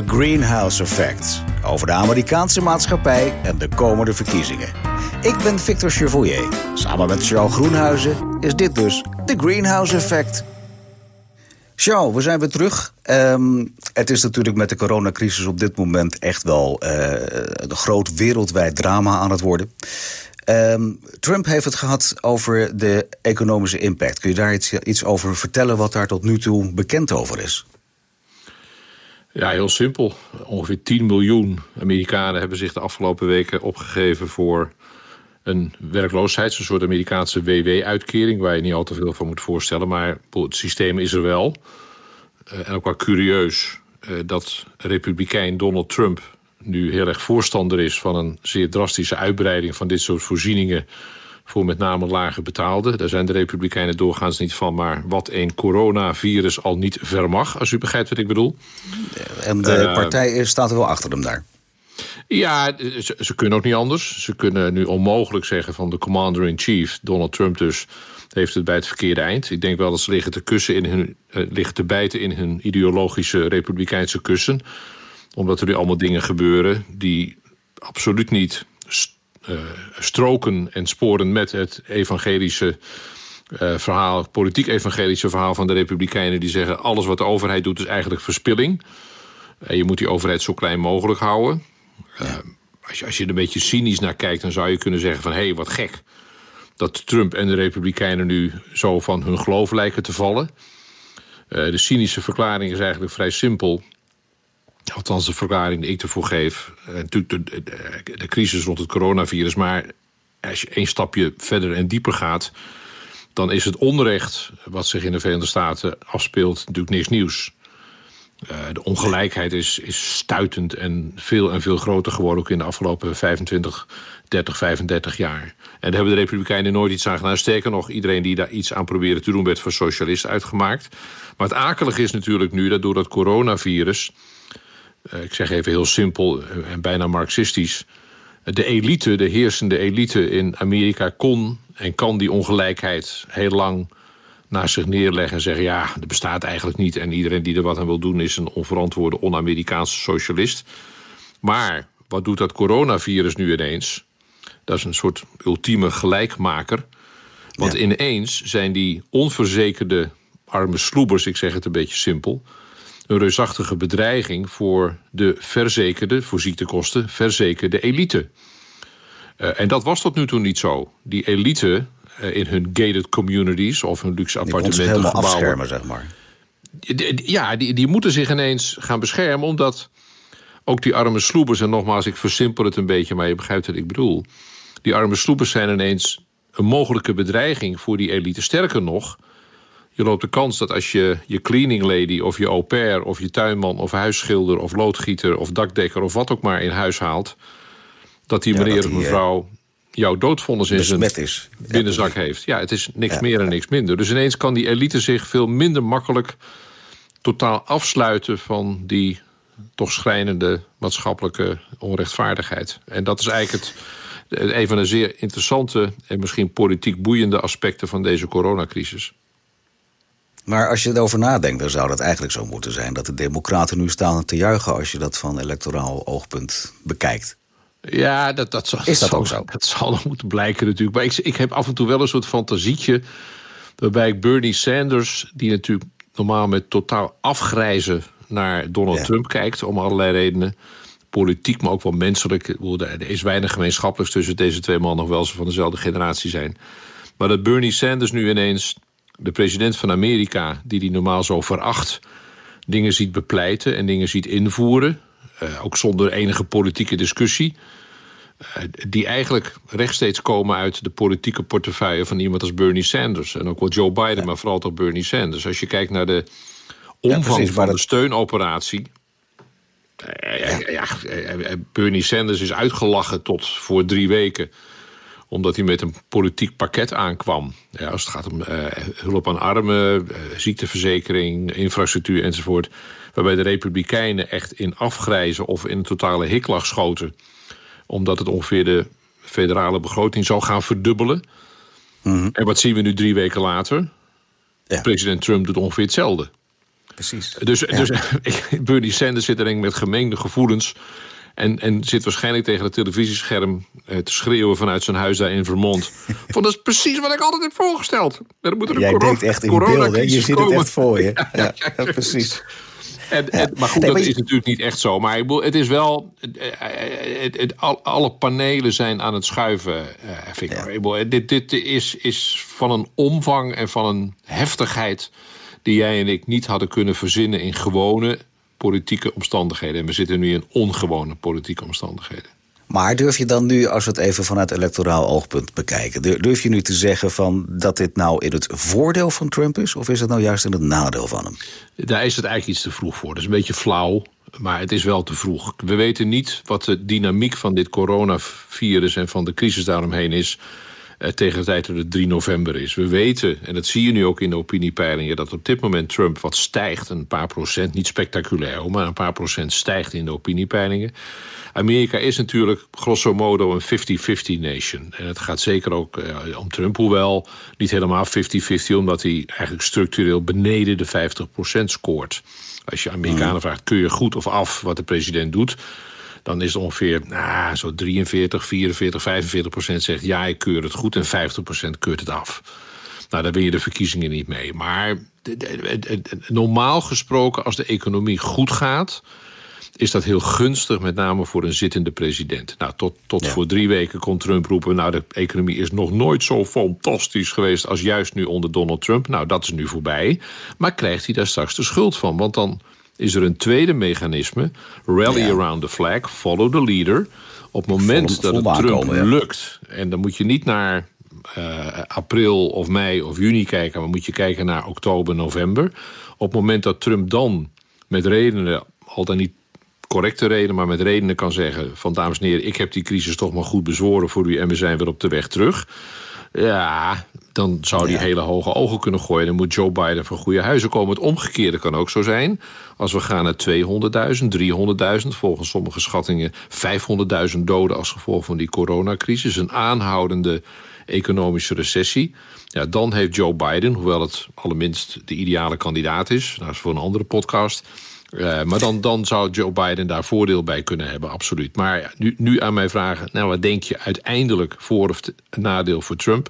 The Greenhouse Effect, over de Amerikaanse maatschappij en de komende verkiezingen. Ik ben Victor Chevrolier. Samen met Charles Groenhuizen is dit dus The Greenhouse Effect. Charles, we zijn weer terug. Het is natuurlijk met de coronacrisis op dit moment echt wel een groot wereldwijd drama aan het worden. Trump heeft het gehad over de economische impact. Kun je daar iets over vertellen wat daar tot nu toe bekend over is? Ja, heel simpel. Ongeveer 10 miljoen Amerikanen hebben zich de afgelopen weken opgegeven voor een werkloosheids, een soort Amerikaanse WW-uitkering, waar je niet al te veel van moet voorstellen, maar het systeem is er wel. En ook wel curieus dat Republikein Donald Trump nu heel erg voorstander is van een zeer drastische uitbreiding van dit soort voorzieningen voor met name lage betaalden. Daar zijn de Republikeinen doorgaans niet van, maar wat een coronavirus al niet vermag, als u begrijpt wat ik bedoel. En de partij staat er wel achter hem daar. Ja, ze kunnen ook niet anders. Ze kunnen nu onmogelijk zeggen van de commander-in-chief, Donald Trump dus, heeft het bij het verkeerde eind. Ik denk wel dat ze liggen te bijten in hun ideologische republikeinse kussen. Omdat er nu allemaal dingen gebeuren die absoluut niet stroken en sporen met het evangelische verhaal, politiek-evangelische verhaal van de Republikeinen, die zeggen alles wat de overheid doet is eigenlijk verspilling. En je moet die overheid zo klein mogelijk houden. Ja. Als je er een beetje cynisch naar kijkt, dan zou je kunnen zeggen van hé, wat gek dat Trump en de Republikeinen nu zo van hun geloof lijken te vallen. De cynische verklaring is eigenlijk vrij simpel. Althans, de verklaring die ik ervoor geef. Natuurlijk de crisis rond het coronavirus. Maar als je één stapje verder en dieper gaat, dan is het onrecht wat zich in de Verenigde Staten afspeelt natuurlijk niks nieuws. De ongelijkheid is stuitend en veel groter geworden, ook in de afgelopen 25, 30, 35 jaar. En daar hebben de Republikeinen nooit iets aan gedaan. Sterker nog, iedereen die daar iets aan probeerde te doen werd voor socialist uitgemaakt. Maar het akelige is natuurlijk nu dat door dat coronavirus, ik zeg even heel simpel en bijna marxistisch, de heersende elite in Amerika kon en kan die ongelijkheid heel lang naar zich neerleggen en zeggen ja, dat bestaat eigenlijk niet en iedereen die er wat aan wil doen is een onverantwoorde on-Amerikaanse socialist. Maar wat doet dat coronavirus nu ineens? Dat is een soort ultieme gelijkmaker. Want ineens zijn die onverzekerde arme sloebers, ik zeg het een beetje simpel, een reusachtige bedreiging voor de verzekerde, voor ziektekosten, verzekerde elite. En dat was tot nu toe niet zo. Die elite in hun gated communities of hun luxe appartementen, gebouwen, afschermen, zeg maar. Ja, die moeten zich ineens gaan beschermen, omdat ook die arme sloebers, en nogmaals, ik versimpel het een beetje, maar je begrijpt wat ik bedoel. Die arme sloebers zijn ineens een mogelijke bedreiging voor die elite. Sterker nog, je loopt de kans dat als je je cleaning lady of je au pair of je tuinman of huisschilder of loodgieter of dakdekker of wat ook maar in huis haalt, dat die meneer of mevrouw jouw doodvonnis in zijn binnenzak heeft. Ja, het is niks meer en niks minder. Dus ineens kan die elite zich veel minder makkelijk totaal afsluiten van die toch schrijnende maatschappelijke onrechtvaardigheid. En dat is eigenlijk een van de zeer interessante en misschien politiek boeiende aspecten van deze coronacrisis. Maar als je erover nadenkt, dan zou dat eigenlijk zo moeten zijn dat de democraten nu staan te juichen als je dat van electoraal oogpunt bekijkt. Ja, dat zal ook zo. Dat zal nog moeten blijken natuurlijk. Maar ik heb af en toe wel een soort fantasietje waarbij ik Bernie Sanders, die natuurlijk normaal met totaal afgrijzen naar Donald Trump kijkt, om allerlei redenen, politiek, maar ook wel menselijk. Er is weinig gemeenschappelijks tussen deze twee mannen, hoewel ze van dezelfde generatie zijn. Maar dat Bernie Sanders nu ineens de president van Amerika, die hij normaal zo veracht, dingen ziet bepleiten en dingen ziet invoeren, ook zonder enige politieke discussie, die eigenlijk rechtstreeks komen uit de politieke portefeuille van iemand als Bernie Sanders. En ook wel Joe Biden, maar vooral toch Bernie Sanders. Als je kijkt naar de omvang van de steunoperatie, Bernie Sanders is uitgelachen tot voor 3 weken... omdat hij met een politiek pakket aankwam. Ja, als het gaat om hulp aan armen, ziekteverzekering, infrastructuur enzovoort, waarbij de Republikeinen echt in afgrijzen of in een totale hiklach schoten, omdat het ongeveer de federale begroting zou gaan verdubbelen. Mm-hmm. En wat zien we nu 3 weken later? Ja. President Trump doet ongeveer hetzelfde. precies. Dus Bernie Sanders zit er denk ik met gemengde gevoelens. En zit waarschijnlijk tegen het televisiescherm te schreeuwen vanuit zijn huis daar in Vermont. Dat is precies wat ik altijd heb voorgesteld. Jij denkt echt in beeld, hè? Je ziet het echt voor je. Ja, precies. Maar goed, dat is natuurlijk niet echt zo. Maar het is wel... alle panelen zijn aan het schuiven, Victor. Ja. Dit is van een omvang en van een heftigheid die jij en ik niet hadden kunnen verzinnen in gewone politieke omstandigheden. En we zitten nu in ongewone politieke omstandigheden. Maar durf je dan nu, als we het even vanuit electoraal oogpunt bekijken, durf je nu te zeggen van dat dit nou in het voordeel van Trump is? Of is het nou juist in het nadeel van hem? Daar is het eigenlijk iets te vroeg voor. Dat is een beetje flauw, maar het is wel te vroeg. We weten niet wat de dynamiek van dit coronavirus en van de crisis daaromheen is tegen de tijd dat het 3 november is. We weten, en dat zie je nu ook in de opiniepeilingen, dat op dit moment Trump wat stijgt, een paar procent, niet spectaculair, maar een paar procent stijgt in de opiniepeilingen. Amerika is natuurlijk grosso modo een 50-50 nation. En het gaat zeker ook om Trump, hoewel niet helemaal 50-50... omdat hij eigenlijk structureel beneden de 50% scoort. Als je Amerikanen vraagt, kun je goed of af wat de president doet, dan is het ongeveer zo 43, 44, 45% zegt ja, ik keur het goed en 50% keurt het af. Nou, daar win je de verkiezingen niet mee. Maar normaal gesproken, als de economie goed gaat, is dat heel gunstig, met name voor een zittende president. Nou, tot voor 3 weken kon Trump roepen, nou, de economie is nog nooit zo fantastisch geweest als juist nu onder Donald Trump. Nou, dat is nu voorbij. Maar krijgt hij daar straks de schuld van? Want dan is er een tweede mechanisme, rally around the flag, follow the leader. Op het moment dat het Trump lukt, en dan moet je niet naar april of mei of juni kijken, maar moet je kijken naar oktober, november. Op het moment dat Trump dan met redenen, al dan niet correcte redenen, maar met redenen kan zeggen van dames en heren, ik heb die crisis toch maar goed bezworen voor u en we zijn weer op de weg terug. Ja, dan zou die hele hoge ogen kunnen gooien. Dan moet Joe Biden van goede huizen komen. Het omgekeerde kan ook zo zijn. Als we gaan naar 200.000, 300.000, volgens sommige schattingen 500.000 doden als gevolg van die coronacrisis, een aanhoudende economische recessie. Ja, dan heeft Joe Biden, hoewel het allerminst de ideale kandidaat is, dat is voor een andere podcast, maar dan zou Joe Biden daar voordeel bij kunnen hebben, absoluut. Maar nu aan mij vragen, nou, wat denk je uiteindelijk voor of nadeel voor Trump?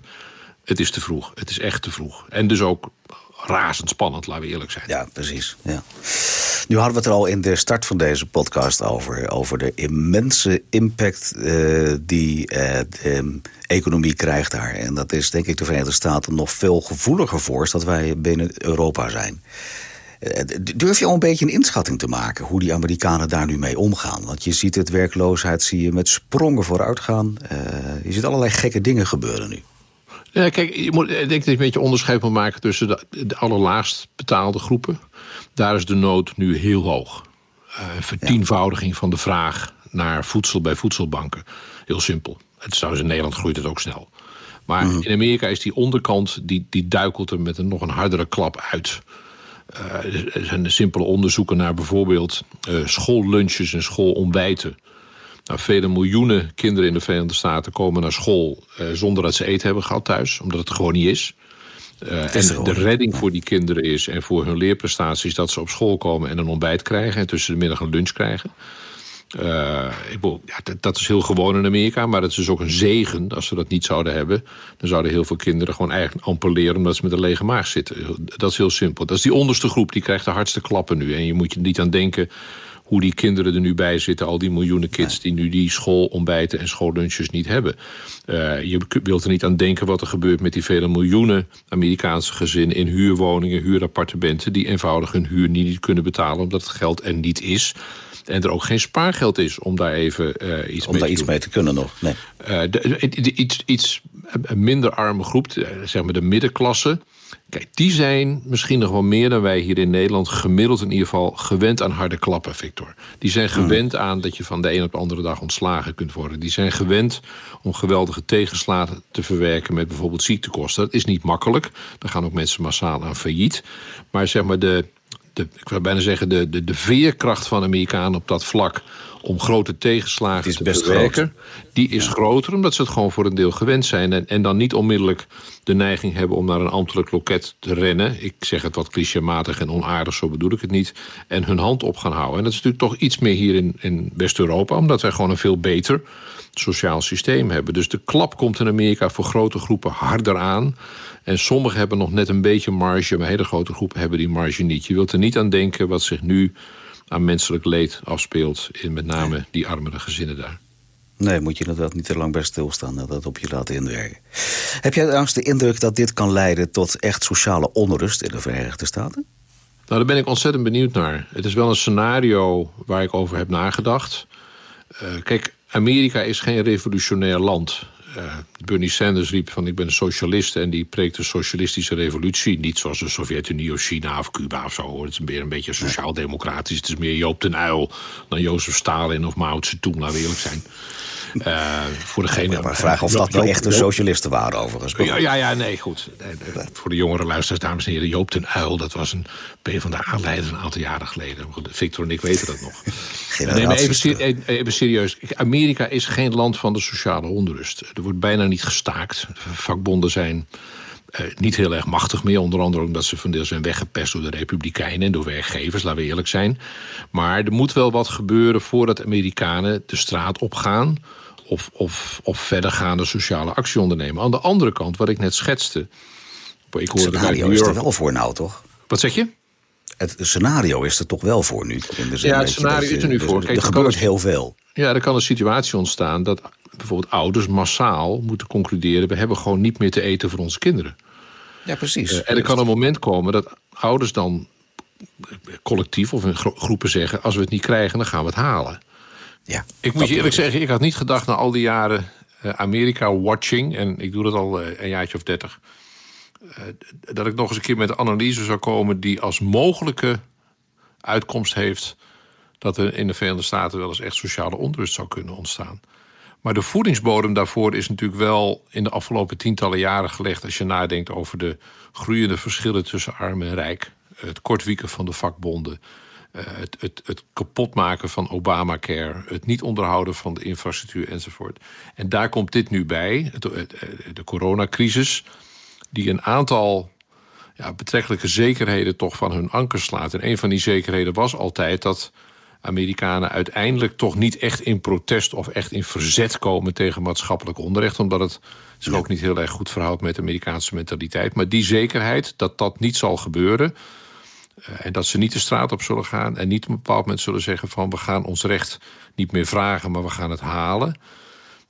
Het is te vroeg, het is echt te vroeg. En dus ook razendspannend, laten we eerlijk zijn. Ja, precies. Ja. Nu hadden we het er al in de start van deze podcast over de immense impact die de economie krijgt daar. En dat is denk ik de Verenigde Staten nog veel gevoeliger voor is dat wij binnen Europa zijn. Durf je al een beetje een inschatting te maken hoe die Amerikanen daar nu mee omgaan? Want je ziet het, werkloosheid zie je met sprongen vooruit gaan. Je ziet allerlei gekke dingen gebeuren nu. Ja, kijk, ik denk dat je een beetje onderscheid moet maken tussen de allerlaagst betaalde groepen. Daar is de nood nu heel hoog. Een vertienvoudiging van de vraag naar voedsel bij voedselbanken. Heel simpel. Het is trouwens, in Nederland groeit het ook snel. Maar in Amerika is die onderkant, die duikelt er met een nog een hardere klap uit. Er zijn simpele onderzoeken naar bijvoorbeeld schoollunches en schoolontbijten. Nou, vele miljoenen kinderen in de Verenigde Staten komen naar school zonder dat ze eten hebben gehad thuis, omdat het gewoon niet is. En de redding voor die kinderen is en voor hun leerprestaties dat ze op school komen en een ontbijt krijgen en tussen de middag een lunch krijgen. Dat is heel gewoon in Amerika, maar het is dus ook een zegen. Als ze dat niet zouden hebben, dan zouden heel veel kinderen gewoon eigenlijk amper leren omdat ze met een lege maag zitten. Dat is heel simpel. Dat is die onderste groep, die krijgt de hardste klappen nu. En je moet je niet aan denken hoe die kinderen er nu bij zitten, al die miljoenen kids die nu die schoolontbijten en schoollunches niet hebben. Je wilt er niet aan denken wat er gebeurt met die vele miljoenen Amerikaanse gezinnen in huurwoningen, huurappartementen, die eenvoudig hun huur niet kunnen betalen omdat het geld er niet is. En er ook geen spaargeld is om daar even iets mee te kunnen nog. Nee. Iets minder arme groep, zeg maar de middenklasse. Kijk, die zijn misschien nog wel meer dan wij hier in Nederland gemiddeld in ieder geval gewend aan harde klappen, Victor. Die zijn gewend aan dat je van de een op de andere dag ontslagen kunt worden. Die zijn gewend om geweldige tegenslagen te verwerken met bijvoorbeeld ziektekosten. Dat is niet makkelijk. Daar gaan ook mensen massaal aan failliet. Maar zeg maar de ik wil bijna zeggen, de veerkracht van de Amerikanen op dat vlak om grote tegenslagen te bereiken, die is groter, omdat ze het gewoon voor een deel gewend zijn. En dan niet onmiddellijk de neiging hebben om naar een ambtelijk loket te rennen. Ik zeg het wat clichématig en onaardig, zo bedoel ik het niet. En hun hand op gaan houden. En dat is natuurlijk toch iets meer hier in West-Europa, omdat wij gewoon een veel beter sociaal systeem hebben. Dus de klap komt in Amerika voor grote groepen harder aan. En sommigen hebben nog net een beetje marge, maar hele grote groepen hebben die marge niet. Je wilt er niet aan denken wat zich nu aan menselijk leed afspeelt in met name die armere gezinnen daar. Nee, moet je inderdaad niet te lang bij stilstaan dat dat op je laat inwerken. Heb jij trouwens de indruk dat dit kan leiden tot echt sociale onrust in de Verenigde Staten? Nou, daar ben ik ontzettend benieuwd naar. Het is wel een scenario waar ik over heb nagedacht. Kijk, Amerika is geen revolutionair land. Bernie Sanders riep van ik ben een socialist en die preekt een socialistische revolutie. Niet zoals de Sovjet-Unie of China of Cuba of zo. Hoor. Het is meer een beetje sociaal-democratisch. Het is meer Joop den Uyl dan Jozef Stalin of Mao Tse Tung, laten we eerlijk zijn. Voor degene, maar vraag of dat nou echt de socialisten waren overigens. Nee, goed. Voor de jongere luisteraars, dames en heren, Joop den Uyl, dat was een PvdA-leider een aantal jaren geleden. Victor en ik weten dat nog. Nee, maar even serieus. Amerika is geen land van de sociale onrust. Er wordt bijna niet gestaakt. Vakbonden zijn niet heel erg machtig meer. Onder andere omdat ze van deel zijn weggepest door de Republikeinen en door werkgevers, laten we eerlijk zijn. Maar er moet wel wat gebeuren voordat Amerikanen de straat opgaan of verdergaande sociale actie ondernemen. Aan de andere kant, wat ik net schetste. Ik hoorde het scenario is er wel voor nou, toch? Wat zeg je? Het scenario is er toch wel voor nu? In de zin het scenario is er nu voor. Kijk, er gebeurt heel veel. Ja, er kan een situatie ontstaan dat bijvoorbeeld ouders massaal moeten concluderen, we hebben gewoon niet meer te eten voor onze kinderen. Ja, precies. En er kan een moment komen dat ouders dan collectief of in groepen zeggen, als we het niet krijgen, dan gaan we het halen. Ja, ik moet je eerlijk zeggen, ik had niet gedacht na al die jaren Amerika-watching, en ik doe dat al een jaartje of 30... dat ik nog eens een keer met een analyse zou komen die als mogelijke uitkomst heeft dat er in de Verenigde Staten wel eens echt sociale onrust zou kunnen ontstaan. Maar de voedingsbodem daarvoor is natuurlijk wel in de afgelopen tientallen jaren gelegd als je nadenkt over de groeiende verschillen tussen arm en rijk, het kortwieken van de vakbonden, het kapotmaken van Obamacare, het niet onderhouden van de infrastructuur enzovoort. En daar komt dit nu bij, de coronacrisis, die een aantal betrekkelijke zekerheden toch van hun anker slaat. En een van die zekerheden was altijd dat Amerikanen uiteindelijk toch niet echt in protest of echt in verzet komen tegen maatschappelijk onrecht, omdat het zich ook niet heel erg goed verhoudt met de Amerikaanse mentaliteit. Maar die zekerheid dat dat niet zal gebeuren en dat ze niet de straat op zullen gaan en niet op een bepaald moment zullen zeggen van we gaan ons recht niet meer vragen, maar we gaan het halen.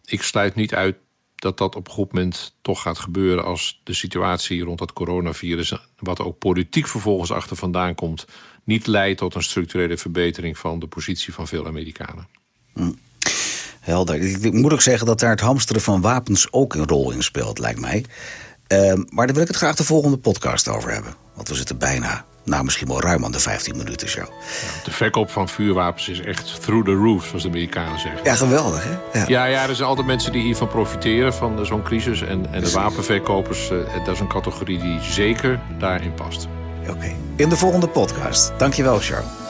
Ik sluit niet uit dat dat op een goed moment toch gaat gebeuren als de situatie rond dat coronavirus, wat ook politiek vervolgens achter vandaan komt, niet leidt tot een structurele verbetering van de positie van veel Amerikanen. Helder. Ik moet ook zeggen dat daar het hamsteren van wapens ook een rol in speelt, lijkt mij. Maar daar wil ik het graag de volgende podcast over hebben. Want we zitten bijna, misschien wel ruim aan de 15 minuten show. Ja, de verkoop van vuurwapens is echt through the roof, zoals de Amerikanen zeggen. Ja, geweldig, hè? Ja, er zijn altijd mensen die hiervan profiteren, van zo'n crisis. En de wapenverkopers, dat is een categorie die zeker daarin past. Oké. In de volgende podcast. Dankjewel, Charles.